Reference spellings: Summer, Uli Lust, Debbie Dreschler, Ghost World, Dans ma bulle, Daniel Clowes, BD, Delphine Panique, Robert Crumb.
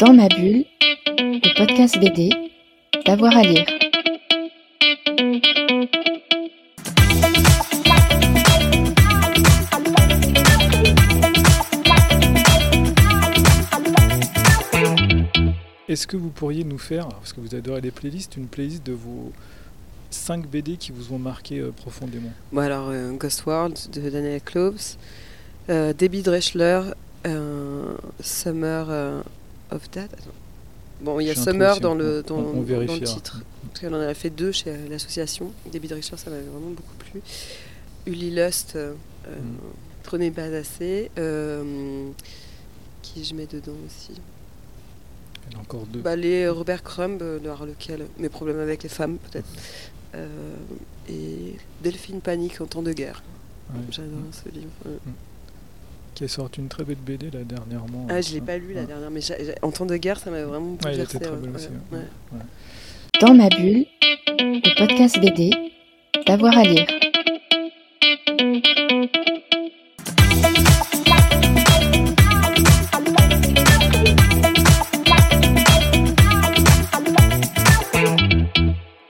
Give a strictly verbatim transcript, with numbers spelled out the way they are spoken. Dans ma bulle, le podcast B D, d'avoir à lire. Est-ce que vous pourriez nous faire, parce que vous adorez les playlists, une playlist de vos cinq B D qui vous ont marqué euh, profondément? Bon alors, euh, Ghost World de Daniel Clowes, euh, Debbie Dreschler, euh, Summer... Euh... Of Dad. Bon, il y a Summer dans le, dans, on, on dans le titre. Parce qu'elle en a fait deux chez l'association. Debbie Dreschler, ça m'avait vraiment beaucoup plu. Uli Lust, euh, mm. Trop n'est pas assez. Euh, qui je mets dedans aussi. Il y en a encore deux. Bah, les Robert Crumb, noir lequel mes problèmes avec les femmes, peut-être. Mm. Euh, et Delphine Panique en temps de guerre. Ouais. J'adore mm. ce livre. Mm. Qui a sorti une très belle B D là dernièrement. Ah, je l'ai pas lu la ouais. dernière, mais j'ai, j'ai, en temps de guerre, ça m'a vraiment bouleversée. Ouais, ouais, ouais. ouais. Dans ma bulle, le podcast B D, d'avoir à lire.